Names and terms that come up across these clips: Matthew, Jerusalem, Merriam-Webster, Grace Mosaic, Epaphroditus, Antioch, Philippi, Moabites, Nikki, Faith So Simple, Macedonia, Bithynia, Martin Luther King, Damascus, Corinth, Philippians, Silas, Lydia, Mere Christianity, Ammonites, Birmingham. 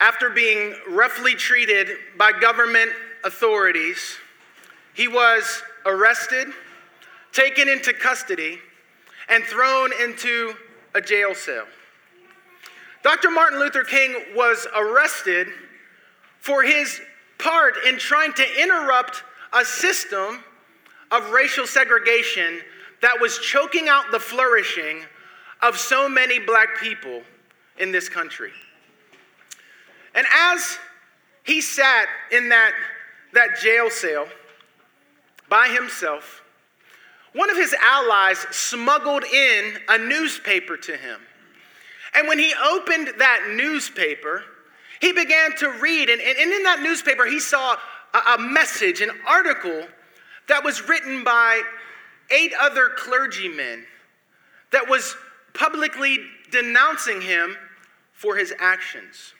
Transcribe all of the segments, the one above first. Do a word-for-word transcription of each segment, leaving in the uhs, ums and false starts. After being roughly treated by government authorities, he was arrested, taken into custody, and thrown into a jail cell. Doctor Martin Luther King was arrested for his part in trying to interrupt a system of racial segregation that was choking out the flourishing of so many black people in this country. And as he sat in that, that jail cell by himself, one of his allies smuggled in a newspaper to him. And when he opened that newspaper, he began to read. And, and in that newspaper, he saw a, a message, an article that was written by eight other clergymen that was publicly denouncing him for his actions.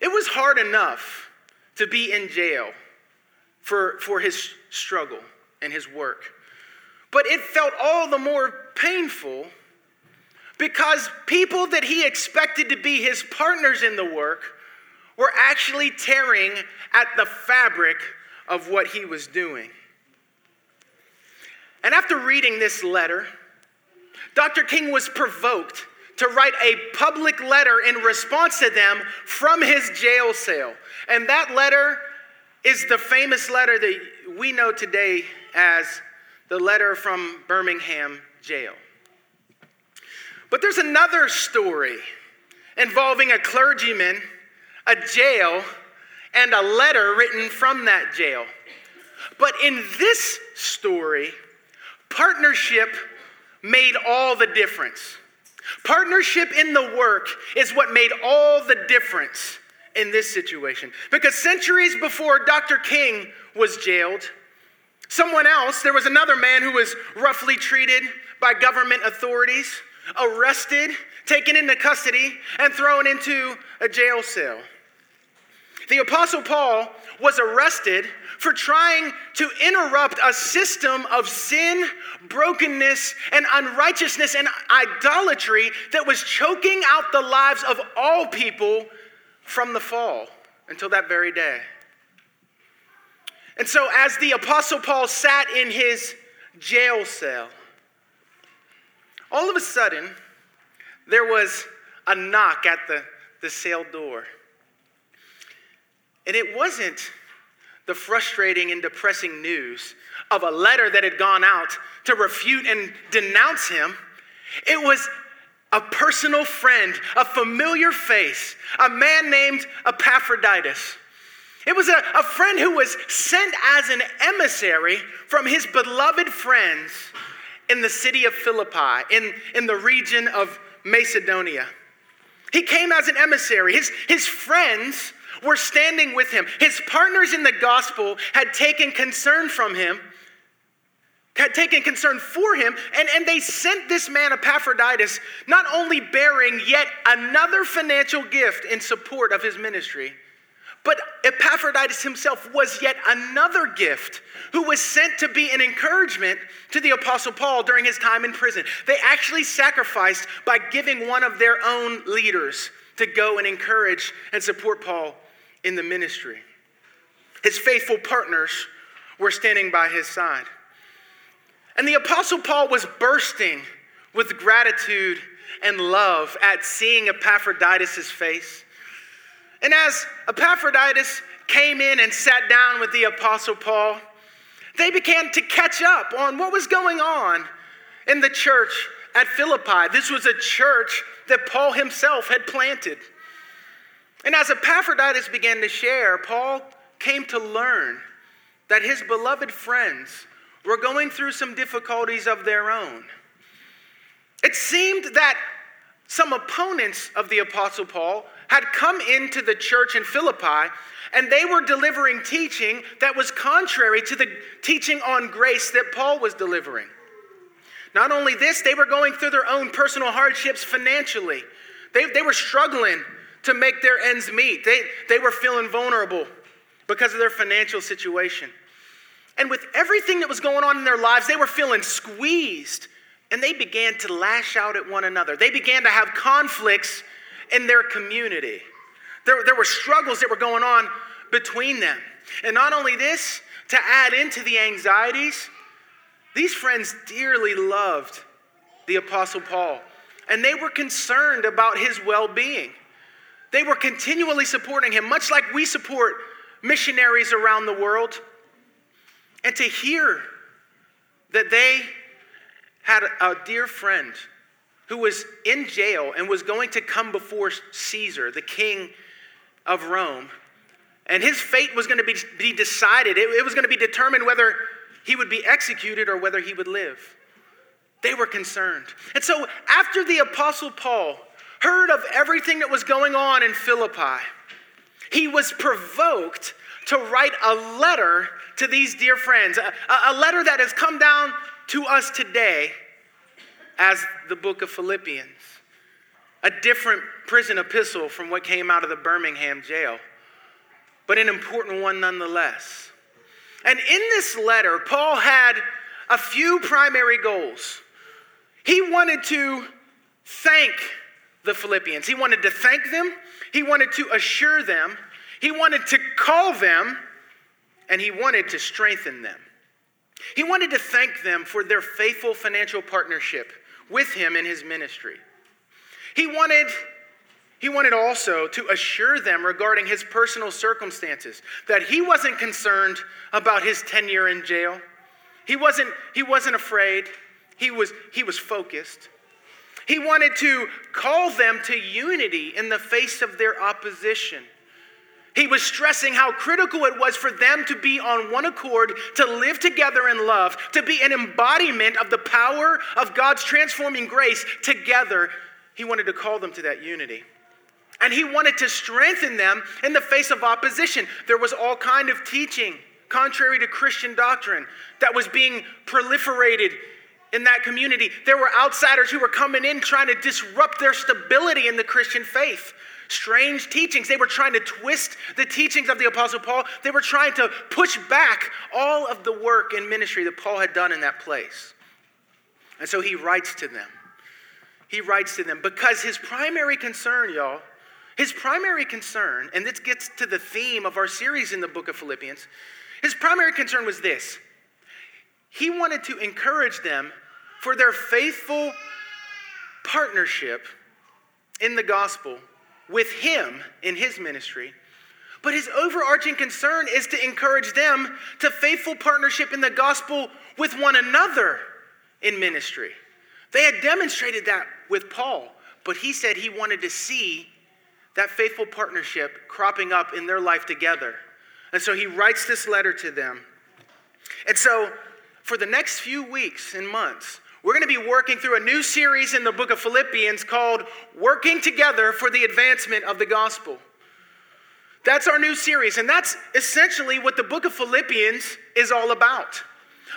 It was hard enough to be in jail for, for his struggle and his work. But it felt all the more painful because people that he expected to be his partners in the work were actually tearing at the fabric of what he was doing. And after reading this letter, Doctor King was provoked to write a public letter in response to them from his jail cell. And that letter is the famous letter that we know today as the letter from Birmingham jail. But there's another story involving a clergyman, a jail, and a letter written from that jail. But in this story, partnership made all the difference. Partnership in the work is what made all the difference in this situation. Because centuries before Doctor King was jailed, someone else, there was another man who was roughly treated by government authorities, arrested, taken into custody, and thrown into a jail cell. The Apostle Paul was arrested for trying to interrupt a system of sin, brokenness, and unrighteousness and idolatry that was choking out the lives of all people from the fall until that very day. And so as the Apostle Paul sat in his jail cell, all of a sudden, there was a knock at the, the cell door. And it wasn't the frustrating and depressing news of a letter that had gone out to refute and denounce him. It was a personal friend, a familiar face, a man named Epaphroditus. It was a, a friend who was sent as an emissary from his beloved friends in the city of Philippi, in, in the region of Macedonia. He came as an emissary. His, his friends were standing with him. His partners in the gospel had taken concern from him, had taken concern for him, and, and they sent this man Epaphroditus, not only bearing yet another financial gift in support of his ministry, but Epaphroditus himself was yet another gift who was sent to be an encouragement to the Apostle Paul during his time in prison. They actually sacrificed by giving one of their own leaders to go and encourage and support Paul in the ministry. His faithful partners were standing by his side. And the Apostle Paul was bursting with gratitude and love at seeing Epaphroditus' face. And as Epaphroditus came in and sat down with the Apostle Paul, they began to catch up on what was going on in the church at Philippi. This was a church that Paul himself had planted. And as Epaphroditus began to share, Paul came to learn that his beloved friends were going through some difficulties of their own. It seemed that some opponents of the Apostle Paul had come into the church in Philippi, and they were delivering teaching that was contrary to the teaching on grace that Paul was delivering. Not only this, they were going through their own personal hardships financially. They, they were struggling to make their ends meet. They, they were feeling vulnerable because of their financial situation. And with everything that was going on in their lives, they were feeling squeezed, and they began to lash out at one another. They began to have conflicts in their community. There, there were struggles that were going on between them. And not only this, to add into the anxieties, these friends dearly loved the Apostle Paul, and they were concerned about his well-being. They were continually supporting him, much like we support missionaries around the world. And to hear that they had a dear friend who was in jail and was going to come before Caesar, the king of Rome, and his fate was going to be, be decided. It, it was going to be determined whether he would be executed or whether he would live. They were concerned. And so after the Apostle Paul heard of everything that was going on in Philippi, he was provoked to write a letter to these dear friends, a, a letter that has come down to us today as the book of Philippians, a different prison epistle from what came out of the Birmingham jail, but an important one nonetheless. And in this letter, Paul had a few primary goals. He wanted to thank the Philippians. He wanted to thank them. He wanted to assure them. He wanted to call them, and he wanted to strengthen them. He wanted to thank them for their faithful financial partnership with him in his ministry. He wanted, he wanted also to assure them regarding his personal circumstances, that he wasn't concerned about his tenure in jail. He wasn't, he wasn't afraid. He was, he was focused. He wanted to call them to unity in the face of their opposition. He was stressing how critical it was for them to be on one accord, to live together in love, to be an embodiment of the power of God's transforming grace together. He wanted to call them to that unity. And he wanted to strengthen them in the face of opposition. There was all kind of teaching contrary to Christian doctrine that was being proliferated in that community. There were outsiders who were coming in trying to disrupt their stability in the Christian faith. Strange teachings. They were trying to twist the teachings of the Apostle Paul. They were trying to push back all of the work and ministry that Paul had done in that place. And so he writes to them. He writes to them because his primary concern, y'all, his primary concern, and this gets to the theme of our series in the book of Philippians, his primary concern was this. He wanted to encourage them for their faithful partnership in the gospel with him in his ministry. But his overarching concern is to encourage them to faithful partnership in the gospel with one another in ministry. They had demonstrated that with Paul, but he said he wanted to see that faithful partnership cropping up in their life together. And so he writes this letter to them. And so for the next few weeks and months, we're going to be working through a new series in the book of Philippians called Working Together for the Advancement of the Gospel. That's our new series, and that's essentially what the book of Philippians is all about.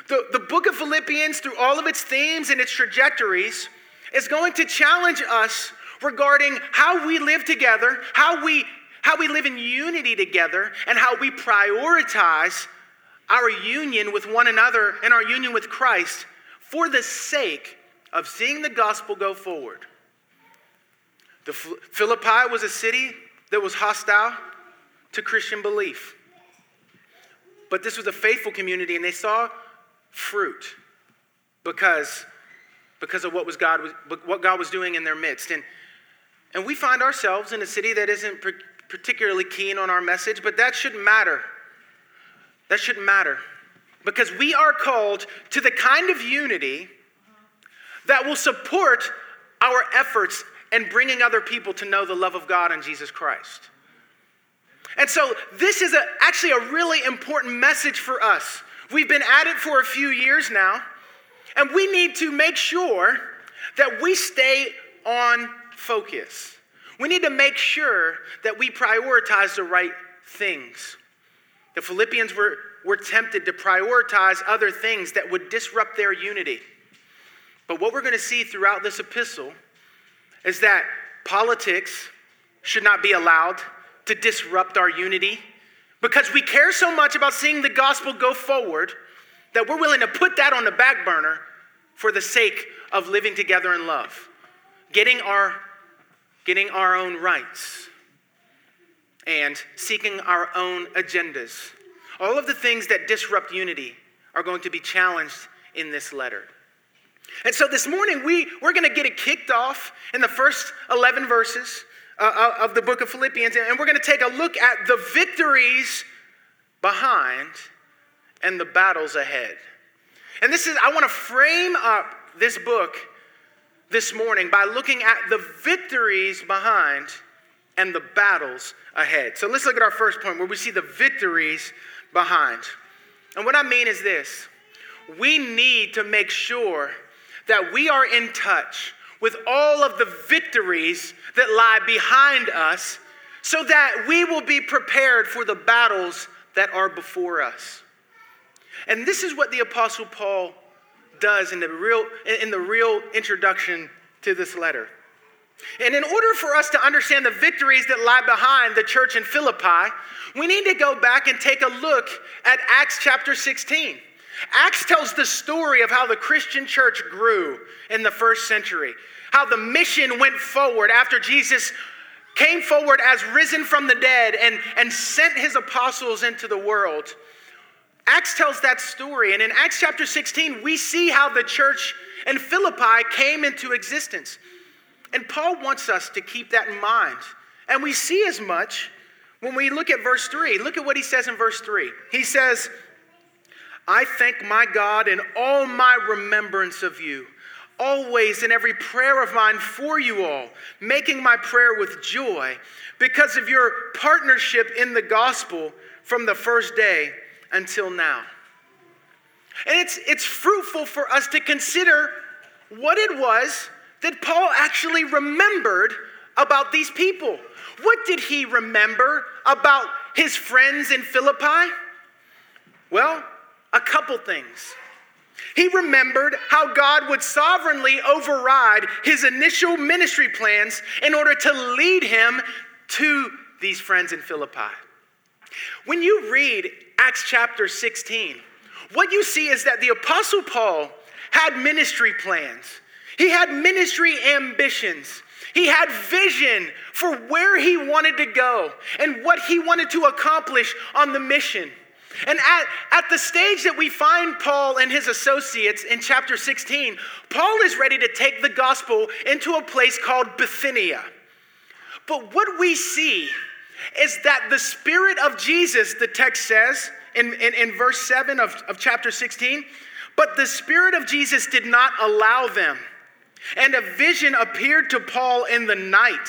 The, the book of Philippians, through all of its themes and its trajectories, is going to challenge us regarding how we live together, how we how we live in unity together, and how we prioritize our union with one another and our union with Christ for the sake of seeing the gospel go forward. The Philippi was a city that was hostile to Christian belief. But this was a faithful community, and they saw fruit because, because of what was God was what God was doing in their midst. And, and we find ourselves in a city that isn't particularly keen on our message, but that shouldn't matter. That shouldn't matter because we are called to the kind of unity that will support our efforts in bringing other people to know the love of God and Jesus Christ. And so this is a, actually a really important message for us. We've been at it for a few years now, and we need to make sure that we stay on focus. We need to make sure that we prioritize the right things. The Philippians were, were tempted to prioritize other things that would disrupt their unity. But what we're going to see throughout this epistle is that politics should not be allowed to disrupt our unity because we care so much about seeing the gospel go forward that we're willing to put that on the back burner for the sake of living together in love, getting our, getting our own rights. and seeking our own agendas. All of the things that disrupt unity are going to be challenged in this letter. And so this morning, we, we're going to get it kicked off in the first eleven verses uh, of the book of Philippians, and we're going to take a look at the victories behind and the battles ahead. And this is, I want to frame up this book this morning by looking at the victories behind and the battles ahead. So let's look at our first point where we see the victories behind. And what I mean is this: we need to make sure that we are in touch with all of the victories that lie behind us so that we will be prepared for the battles that are before us. And this is what the Apostle Paul does in the real, in the real introduction to this letter. And in order for us to understand the victories that lie behind the church in Philippi, we need to go back and take a look at Acts chapter sixteen. Acts tells the story of how the Christian church grew in the first century, how the mission went forward after Jesus came forward as risen from the dead and, and sent his apostles into the world. Acts tells that story, and in Acts chapter sixteen, we see how the church in Philippi came into existence. And Paul wants us to keep that in mind. And we see as much when we look at verse three. Look at what he says in verse three. He says, "I thank my God in all my remembrance of you, always in every prayer of mine for you all, making my prayer with joy because of your partnership in the gospel from the first day until now." And it's it's fruitful for us to consider what it was that Paul actually remembered about these people. What did he remember about his friends in Philippi? Well, a couple things. He remembered how God would sovereignly override his initial ministry plans in order to lead him to these friends in Philippi. When you read Acts chapter sixteen, what you see is that the Apostle Paul had ministry plans. He had ministry ambitions. He had vision for where he wanted to go and what he wanted to accomplish on the mission. And at, at the stage that we find Paul and his associates in chapter sixteen, Paul is ready to take the gospel into a place called Bithynia. But what we see is that the Spirit of Jesus, the text says in, in, in verse seven of, of chapter sixteen, but the Spirit of Jesus did not allow them. And a vision appeared to Paul in the night.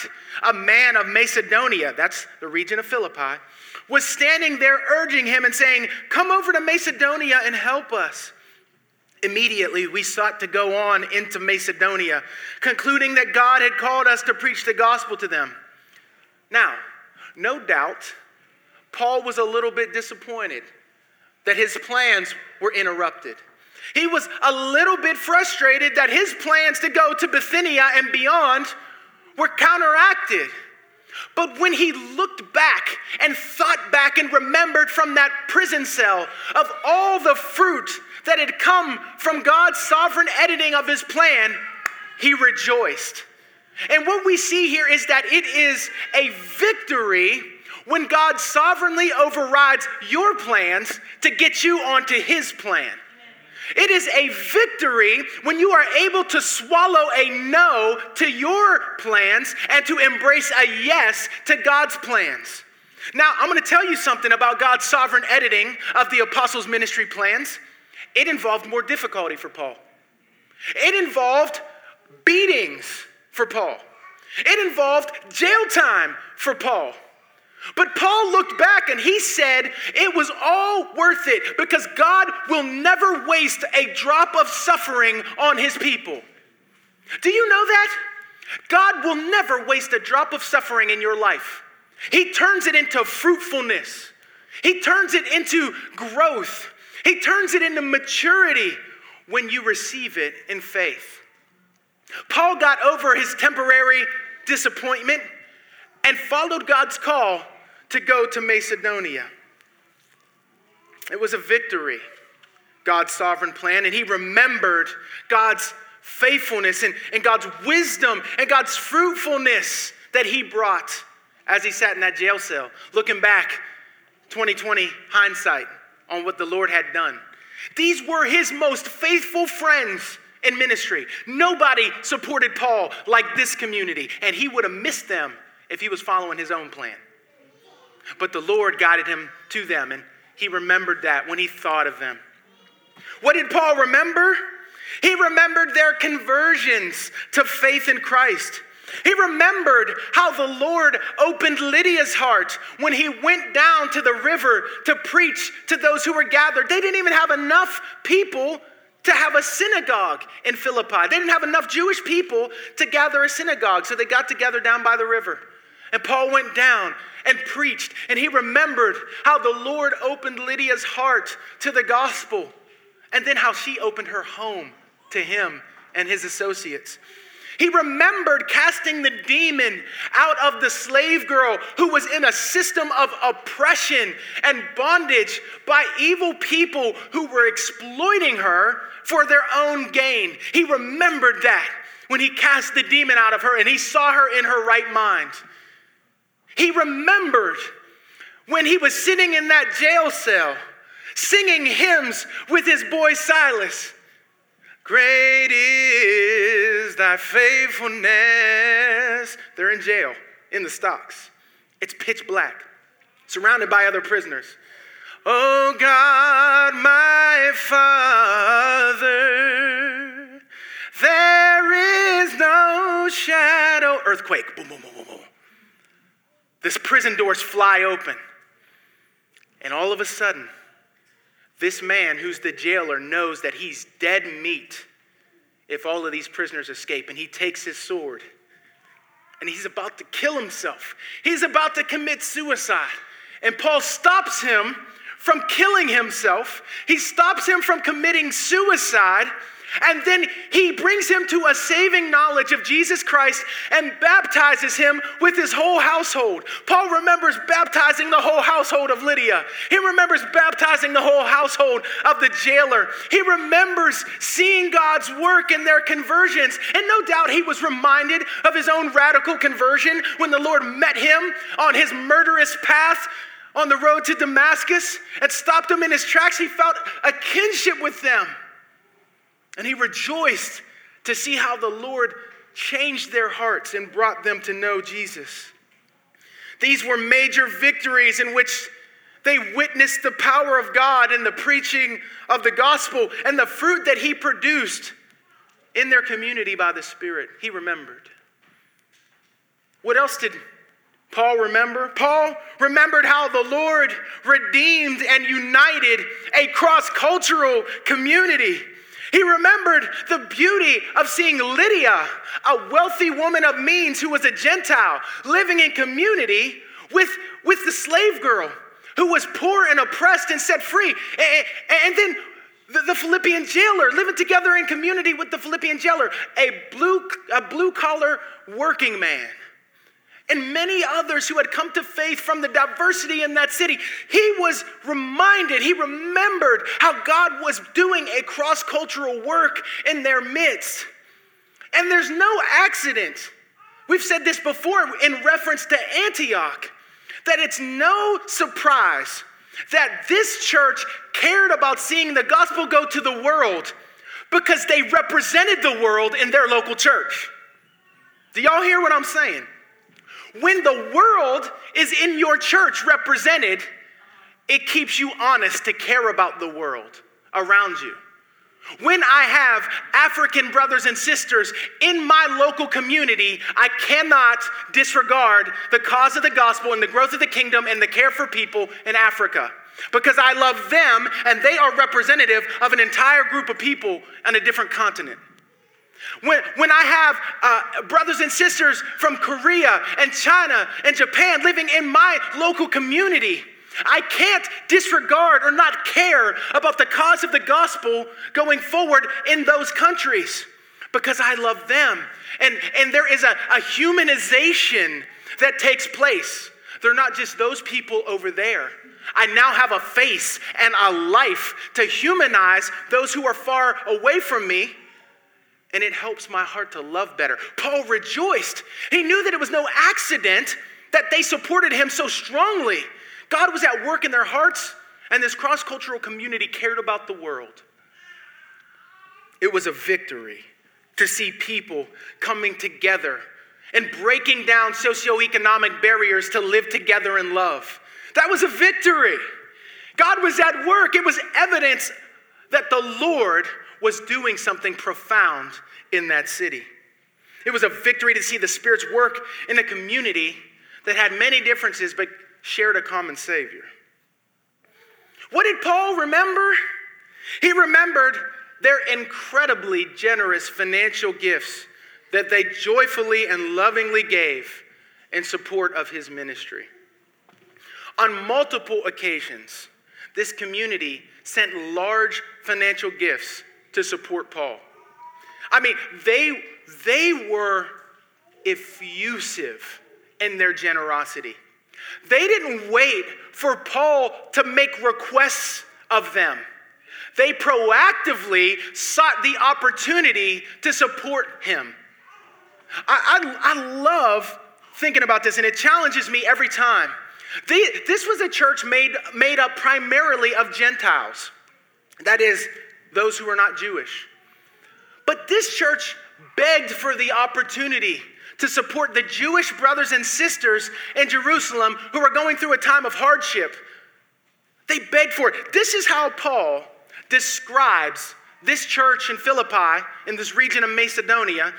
A man of Macedonia, that's the region of Philippi, was standing there urging him and saying, "Come over to Macedonia and help us." Immediately we sought to go on into Macedonia, concluding that God had called us to preach the gospel to them. Now, no doubt, Paul was a little bit disappointed that his plans were interrupted. He was a little bit frustrated that his plans to go to Bithynia and beyond were counteracted. But when he looked back and thought back and remembered from that prison cell of all the fruit that had come from God's sovereign editing of his plan, he rejoiced. And what we see here is that it is a victory when God sovereignly overrides your plans to get you onto his plan. It is a victory when you are able to swallow a no to your plans and to embrace a yes to God's plans. Now, I'm going to tell you something about God's sovereign editing of the apostles' ministry plans. It involved more difficulty for Paul. It involved beatings for Paul. It involved jail time for Paul. But Paul looked back and he said it was all worth it because God will never waste a drop of suffering on his people. Do you know that? God will never waste a drop of suffering in your life. He turns it into fruitfulness. He turns it into growth. He turns it into maturity when you receive it in faith. Paul got over his temporary disappointment and followed God's call to go to Macedonia. It was a victory, God's sovereign plan, and he remembered God's faithfulness and, and God's wisdom and God's fruitfulness that he brought. as he sat in that jail cell, looking back, twenty twenty hindsight on what the Lord had done. These were his most faithful friends in ministry. Nobody supported Paul like this community, and he would have missed them if he was following his own plan. But the Lord guided him to them, and he remembered that when he thought of them. What did Paul remember? He remembered their conversions to faith in Christ. He remembered how the Lord opened Lydia's heart when he went down to the river to preach to those who were gathered. They didn't even have enough people to have a synagogue in Philippi. They didn't have enough Jewish people to gather a synagogue, so they got together down by the river. And Paul went down and preached, and he remembered how the Lord opened Lydia's heart to the gospel, and then how she opened her home to him and his associates. He remembered casting the demon out of the slave girl who was in a system of oppression and bondage by evil people who were exploiting her for their own gain. He remembered that when he cast the demon out of her and he saw her in her right mind. He remembered when he was sitting in that jail cell singing hymns with his boy Silas. Great is thy faithfulness. They're in jail, in the stocks. It's pitch black, surrounded by other prisoners. Oh God, my Father, there is no shadow. Earthquake. Boom, boom, boom, boom, boom. This prison doors fly open. And all of a sudden, this man who's the jailer knows that he's dead meat if all of these prisoners escape. And he takes his sword and he's about to kill himself. He's about to commit suicide. And Paul stops him from killing himself. He stops him from committing suicide. And then he brings him to a saving knowledge of Jesus Christ and baptizes him with his whole household. Paul remembers baptizing the whole household of Lydia. He remembers baptizing the whole household of the jailer. He remembers seeing God's work in their conversions. And no doubt he was reminded of his own radical conversion when the Lord met him on his murderous path on the road to Damascus and stopped him in his tracks. He felt a kinship with them. And he rejoiced to see how the Lord changed their hearts and brought them to know Jesus. These were major victories in which they witnessed the power of God in the preaching of the gospel and the fruit that he produced in their community by the Spirit. He remembered. What else did Paul remember? Paul remembered how the Lord redeemed and united a cross-cultural community. He remembered the beauty of seeing Lydia, a wealthy woman of means who was a Gentile, living in community with, with the slave girl who was poor and oppressed and set free. And, and then the, the Philippian jailer, living together in community with the Philippian jailer, a blue, a blue-collar working man. And many others who had come to faith from the diversity in that city. He was reminded, he remembered how God was doing a cross-cultural work in their midst. And there's no accident. We've said this before in reference to Antioch, that it's no surprise that this church cared about seeing the gospel go to the world because they represented the world in their local church. Do y'all hear what I'm saying? When the world is in your church represented, it keeps you honest to care about the world around you. When I have African brothers and sisters in my local community, I cannot disregard the cause of the gospel and the growth of the kingdom and the care for people in Africa because I love them and they are representative of an entire group of people on a different continent. When, when I have uh, brothers and sisters from Korea and China and Japan living in my local community, I can't disregard or not care about the cause of the gospel going forward in those countries because I love them. And, and there is a, a humanization that takes place. They're not just those people over there. I now have a face and a life to humanize those who are far away from me. And it helps my heart to love better. Paul rejoiced. He knew that it was no accident that they supported him so strongly. God was at work in their hearts, and this cross-cultural community cared about the world. It was a victory to see people coming together and breaking down socioeconomic barriers to live together in love. That was a victory. God was at work. It was evidence that the Lord was doing something profound in that city. It was a victory to see the Spirit's work in a community that had many differences but shared a common Savior. What did Paul remember? He remembered their incredibly generous financial gifts that they joyfully and lovingly gave in support of his ministry. On multiple occasions, this community sent large financial gifts to support Paul. I mean, they, they were effusive in their generosity. They didn't wait for Paul to make requests of them. They proactively sought the opportunity to support him. I, I, I love thinking about this, and it challenges me every time. They, this was a church made, made up primarily of Gentiles. That is, those who are not Jewish. But this church begged for the opportunity to support the Jewish brothers and sisters in Jerusalem who were going through a time of hardship. They begged for it. This is how Paul describes this church in Philippi, in this region of Macedonia,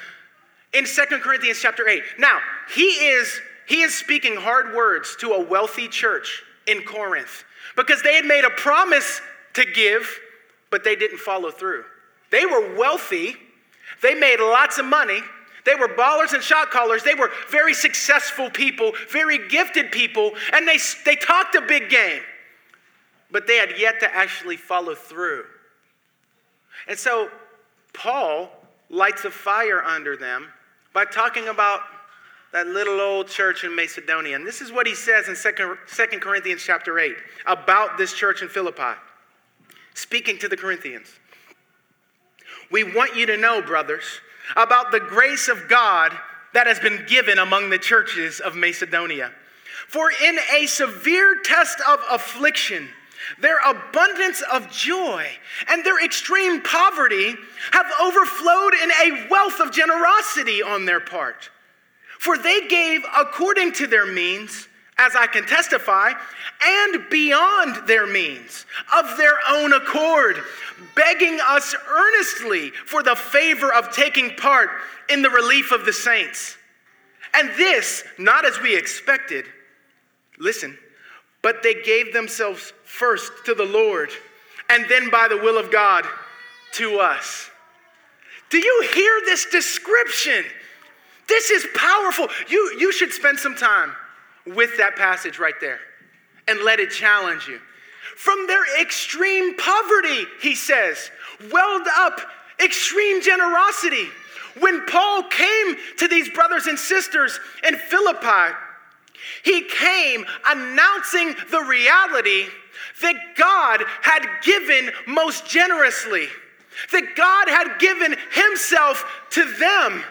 in Second Corinthians chapter eight. Now, he is, he is speaking hard words to a wealthy church in Corinth because they had made a promise to give, but they didn't follow through. They were wealthy. They made lots of money. They were ballers and shot callers. They were very successful people, very gifted people, and they, they talked a big game, but they had yet to actually follow through. And so Paul lights a fire under them by talking about that little old church in Macedonia. And this is what he says in Second Corinthians chapter eight about this church in Philippi, speaking to the Corinthians. We want you to know, brothers, about the grace of God that has been given among the churches of Macedonia. For in a severe test of affliction, their abundance of joy and their extreme poverty have overflowed in a wealth of generosity on their part. For they gave according to their means, as I can testify, and beyond their means, of their own accord, begging us earnestly for the favor of taking part in the relief of the saints. And this, not as we expected, listen, but they gave themselves first to the Lord, and then by the will of God to us. Do you hear this description? This is powerful. You, you should spend some time with that passage right there and let it challenge you. From their extreme poverty, he says, welled up extreme generosity. When Paul came to these brothers and sisters in Philippi, he came announcing the reality that God had given most generously, that God had given himself to them,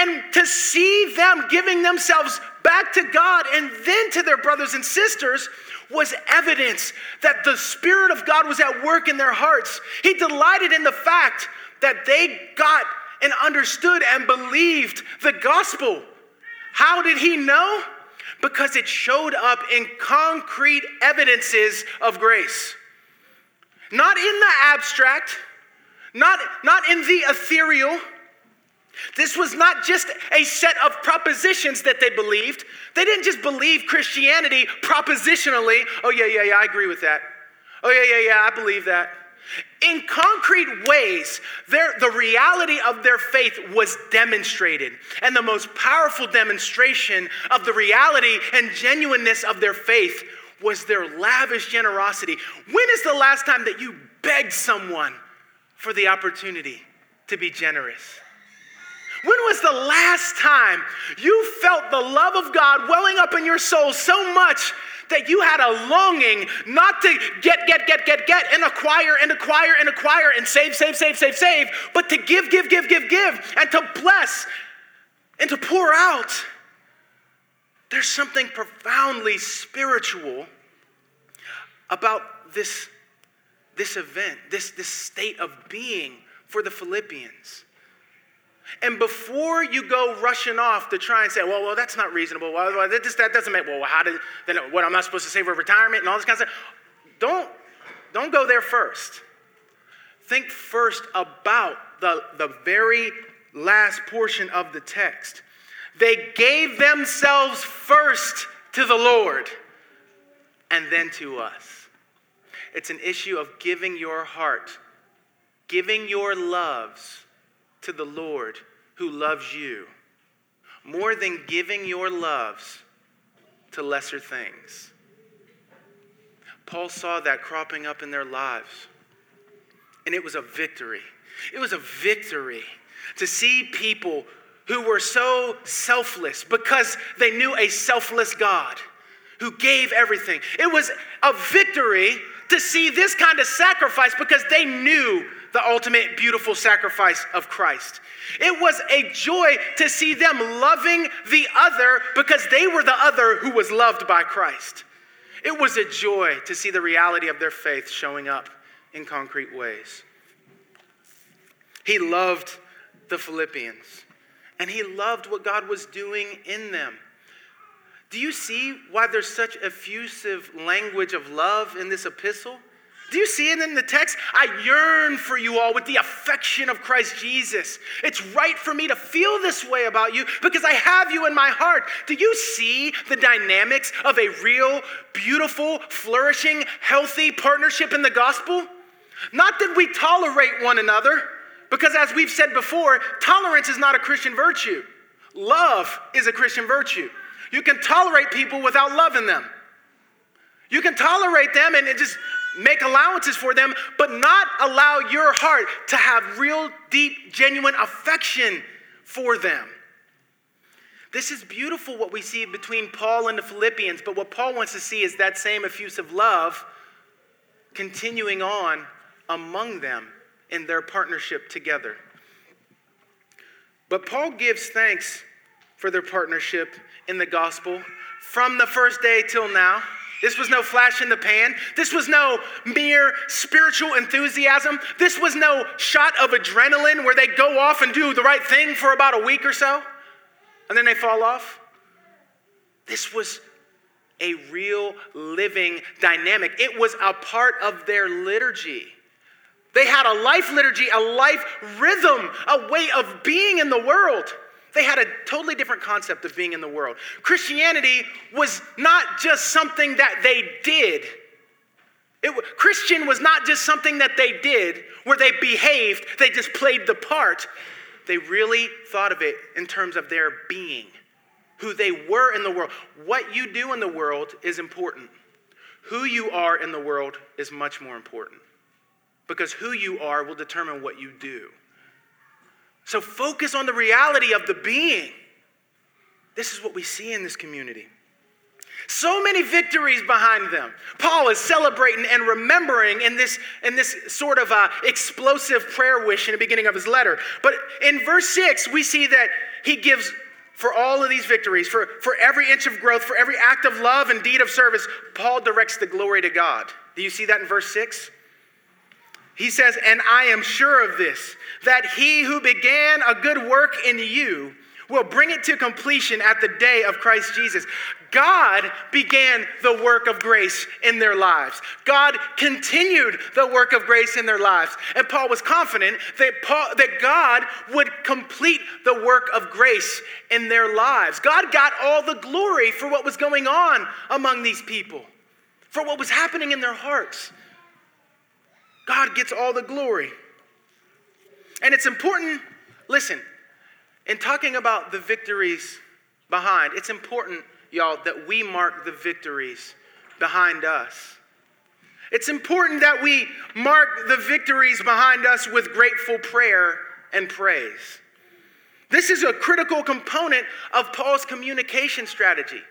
and to see them giving themselves back to God and then to their brothers and sisters was evidence that the Spirit of God was at work in their hearts. He delighted in the fact that they got and understood and believed the gospel. How did he know? Because it showed up in concrete evidences of grace. Not in the abstract, not, not in the ethereal. This was not just a set of propositions that they believed. They didn't just believe Christianity propositionally. Oh, yeah, yeah, yeah, I agree with that. Oh, yeah, yeah, yeah, I believe that. In concrete ways, their, the reality of their faith was demonstrated. And the most powerful demonstration of the reality and genuineness of their faith was their lavish generosity. When is the last time that you begged someone for the opportunity to be generous? When was the last time you felt the love of God welling up in your soul so much that you had a longing not to get, get, get, get, get, and acquire, and acquire, and acquire, and save, save, save, save, save, but to give, give, give, give, give, and to bless, and to pour out? There's something profoundly spiritual about this, this event, this, this state of being for the Philippians. And before you go rushing off to try and say, well, well, that's not reasonable. Well, well that, just, that doesn't make, well, how did, then what, I'm not supposed to save for retirement and all this kind of stuff. Don't, don't go there first. Think first about the, the very last portion of the text. They gave themselves first to the Lord and then to us. It's an issue of giving your heart, giving your loves to the Lord who loves you, more than giving your loves to lesser things. Paul saw that cropping up in their lives, and it was a victory. It was a victory to see people who were so selfless because they knew a selfless God who gave everything. It was a victory to see this kind of sacrifice because they knew the ultimate beautiful sacrifice of Christ. It was a joy to see them loving the other because they were the other who was loved by Christ. It was a joy to see the reality of their faith showing up in concrete ways. He loved the Philippians, and he loved what God was doing in them. Do you see why there's such effusive language of love in this epistle? Do you see it in the text? I yearn for you all with the affection of Christ Jesus. It's right for me to feel this way about you because I have you in my heart. Do you see the dynamics of a real, beautiful, flourishing, healthy partnership in the gospel? Not that we tolerate one another, because as we've said before, tolerance is not a Christian virtue. Love is a Christian virtue. You can tolerate people without loving them. You can tolerate them and just make allowances for them, but not allow your heart to have real, deep, genuine affection for them. This is beautiful what we see between Paul and the Philippians, but what Paul wants to see is that same effusive love continuing on among them in their partnership together. But Paul gives thanks for their partnership in the gospel from the first day till now. This was no flash in the pan. This was no mere spiritual enthusiasm. This was no shot of adrenaline where they go off and do the right thing for about a week or so, and then they fall off. This was a real living dynamic. It was a part of their liturgy. They had a life liturgy, a life rhythm, a way of being in the world. They had a totally different concept of being in the world. Christianity was not just something that they did. It, Christian was not just something that they did where they behaved, they just played the part. They really thought of it in terms of their being, who they were in the world. What you do in the world is important. Who you are in the world is much more important, because who you are will determine what you do. So focus on the reality of the being. This is what we see in this community. So many victories behind them. Paul is celebrating and remembering in this, in this sort of uh, explosive prayer wish in the beginning of his letter. But in verse six, we see that he gives for all of these victories, for, for every inch of growth, for every act of love and deed of service, Paul directs the glory to God. Do you see that in verse six? He says, and I am sure of this, that he who began a good work in you will bring it to completion at the day of Christ Jesus. God began the work of grace in their lives. God continued the work of grace in their lives. And Paul was confident that, Paul, that God would complete the work of grace in their lives. God got all the glory for what was going on among these people, for what was happening in their hearts. God gets all the glory. And it's important, listen, in talking about the victories behind, it's important, y'all, that we mark the victories behind us. It's important that we mark the victories behind us with grateful prayer and praise. This is a critical component of Paul's communication strategy.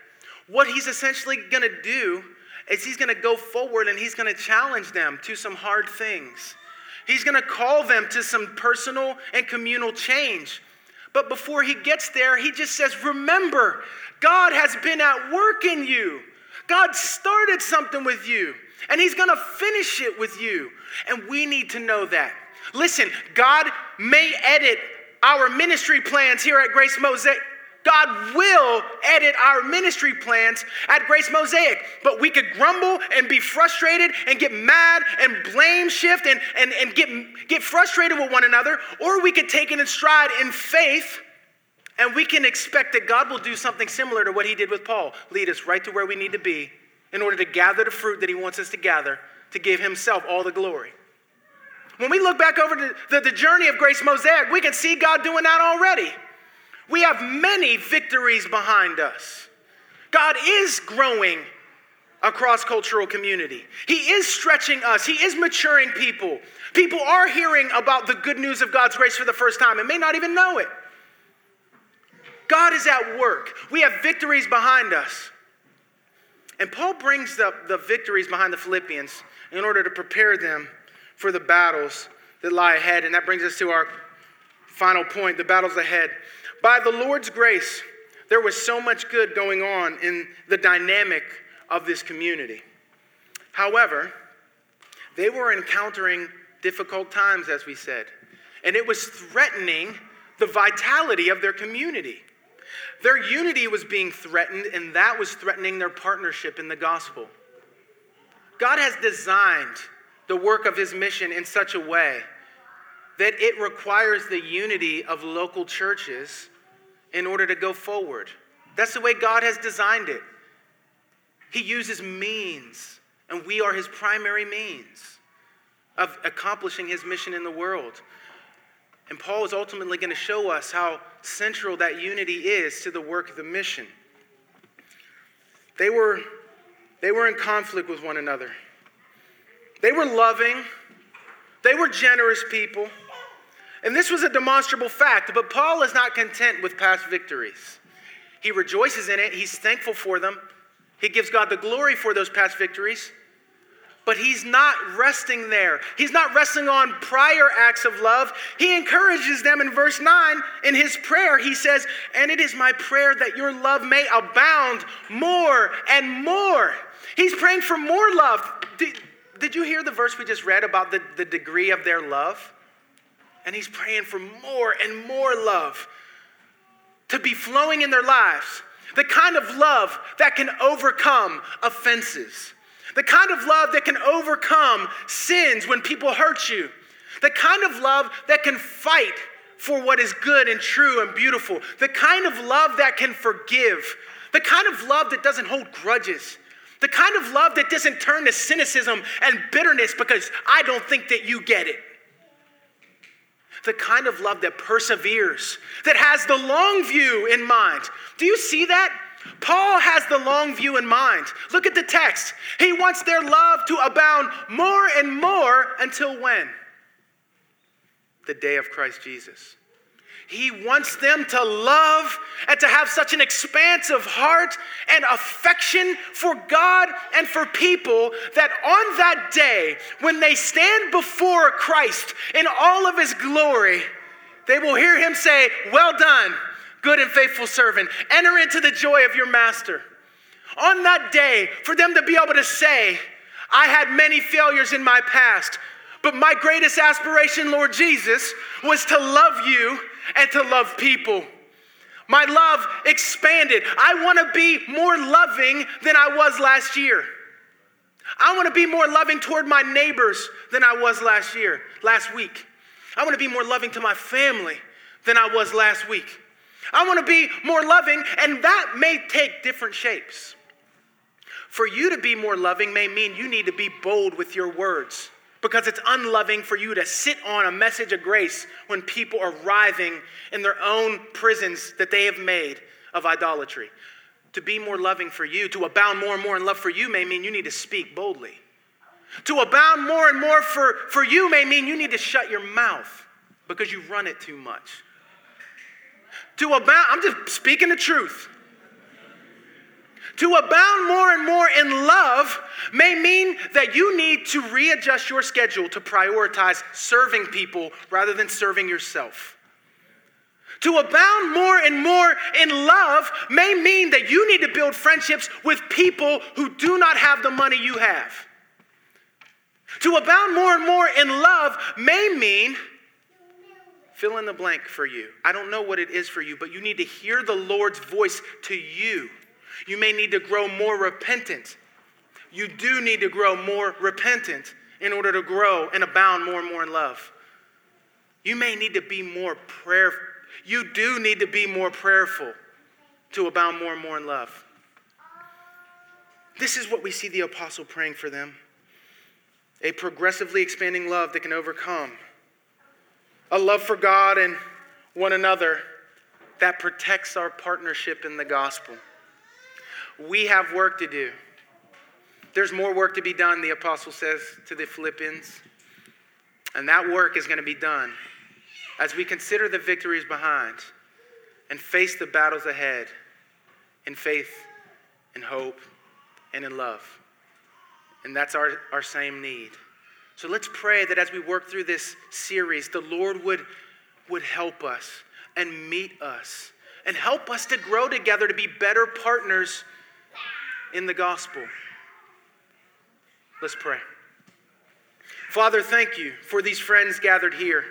What he's essentially going to do is he's going to go forward and he's going to challenge them to some hard things. He's going to call them to some personal and communal change. But before he gets there, he just says, remember, God has been at work in you. God started something with you, and he's going to finish it with you. And we need to know that. Listen, God may edit our ministry plans here at Grace Mosaic. God will edit our ministry plans at Grace Mosaic, but we could grumble and be frustrated and get mad and blame shift and, and, and get, get frustrated with one another, or we could take it in stride in faith, and we can expect that God will do something similar to what he did with Paul, lead us right to where we need to be in order to gather the fruit that he wants us to gather to give himself all the glory. When we look back over the, the, the journey of Grace Mosaic, we can see God doing that already. We have many victories behind us. God is growing a cross-cultural community. He is stretching us. He is maturing people. People are hearing about the good news of God's grace for the first time and may not even know it. God is at work. We have victories behind us. And Paul brings up the victories behind the Philippians in order to prepare them for the battles that lie ahead. And that brings us to our final point, the battles ahead. By the Lord's grace, there was so much good going on in the dynamic of this community. However, they were encountering difficult times, as we said, and it was threatening the vitality of their community. Their unity was being threatened, and that was threatening their partnership in the gospel. God has designed the work of his mission in such a way that it requires the unity of local churches in order to go forward. That's the way God has designed it. He uses means, and we are his primary means of accomplishing his mission in the world. And Paul is ultimately going to show us how central that unity is to the work of the mission. They were, they were in conflict with one another. They were loving. They were generous people. And this was a demonstrable fact, but Paul is not content with past victories. He rejoices in it. He's thankful for them. He gives God the glory for those past victories. But he's not resting there. He's not resting on prior acts of love. He encourages them in verse nine in his prayer. He says, and it is my prayer that your love may abound more and more. He's praying for more love. Did you hear the verse we just read about the, the degree of their love? And he's praying for more and more love to be flowing in their lives. The kind of love that can overcome offenses. The kind of love that can overcome sins when people hurt you. The kind of love that can fight for what is good and true and beautiful. The kind of love that can forgive. The kind of love that doesn't hold grudges. The kind of love that doesn't turn to cynicism and bitterness because I don't think that you get it. The kind of love that perseveres, that has the long view in mind. Do you see that? Paul has the long view in mind. Look at the text. He wants their love to abound more and more until when? The day of Christ Jesus. He wants them to love and to have such an expansive heart and affection for God and for people that on that day, when they stand before Christ in all of his glory, they will hear him say, well done, good and faithful servant. Enter into the joy of your master. On that day, for them to be able to say, I had many failures in my past, but my greatest aspiration, Lord Jesus, was to love you and to love people. My love expanded. I want to be more loving than I was last year. I want to be more loving toward my neighbors than I was last year, last week. I want to be more loving to my family than I was last week. I want to be more loving, and that may take different shapes. For you to be more loving may mean you need to be bold with your words, because it's unloving for you to sit on a message of grace when people are writhing in their own prisons that they have made of idolatry. To be more loving for you, to abound more and more in love for you may mean you need to speak boldly. To abound more and more for, for you may mean you need to shut your mouth because you run it too much. To abound, I'm just speaking the truth. To abound more and more in love may mean that you need to readjust your schedule to prioritize serving people rather than serving yourself. To abound more and more in love may mean that you need to build friendships with people who do not have the money you have. To abound more and more in love may mean, fill in the blank for you. I don't know what it is for you, but you need to hear the Lord's voice to you. You may need to grow more repentant. You do need to grow more repentant in order to grow and abound more and more in love. You may need to be more prayerful. You do need to be more prayerful to abound more and more in love. This is what we see the apostle praying for them. A progressively expanding love that can overcome. A love for God and one another that protects our partnership in the gospel. We have work to do. There's more work to be done, the apostle says to the Philippians. And that work is going to be done as we consider the victories behind and face the battles ahead in faith and hope and in love. And that's our, our same need. So let's pray that as we work through this series, the Lord would, would help us and meet us and help us to grow together to be better partners in the gospel. Let's pray. Father, thank you for these friends gathered here.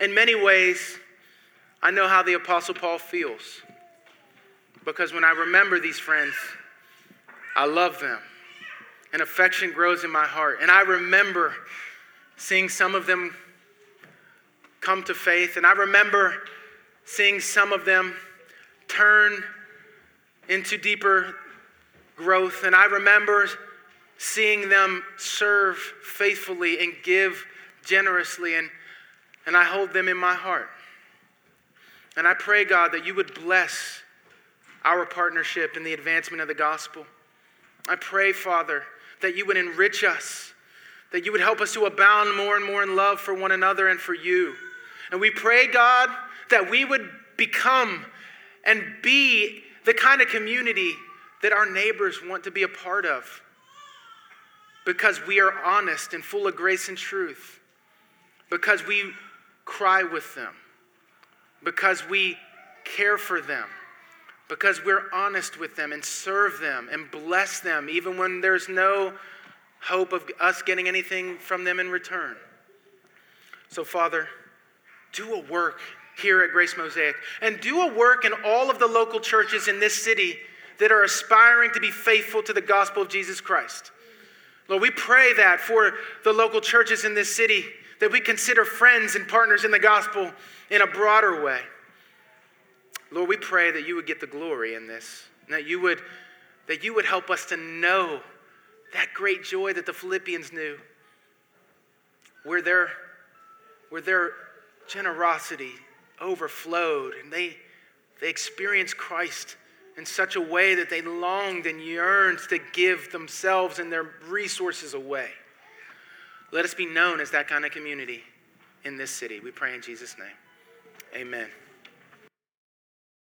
In many ways, I know how the Apostle Paul feels, because when I remember these friends, I love them, and affection grows in my heart. And I remember seeing some of them come to faith, and I remember seeing some of them turn into deeper growth, and I remember seeing them serve faithfully and give generously, and And I hold them in my heart. And I pray, God, that you would bless our partnership in the advancement of the gospel. I pray, Father, that you would enrich us, that you would help us to abound more and more in love for one another and for you. And we pray, God, that we would become and be the kind of community that our neighbors want to be a part of, because we are honest and full of grace and truth, because we cry with them, because we care for them, because we're honest with them and serve them and bless them, even when there's no hope of us getting anything from them in return. So, Father, do a work here at Grace Mosaic, and do a work in all of the local churches in this city that are aspiring to be faithful to the gospel of Jesus Christ. Lord, we pray that for the local churches in this city, that we consider friends and partners in the gospel in a broader way. Lord, we pray that you would get the glory in this, and that you would, that you would help us to know that great joy that the Philippians knew, where their, where their generosity overflowed, and they, they experienced Christ in such a way that they longed and yearned to give themselves and their resources away. Let us be known as that kind of community in this city. We pray in Jesus' name. Amen.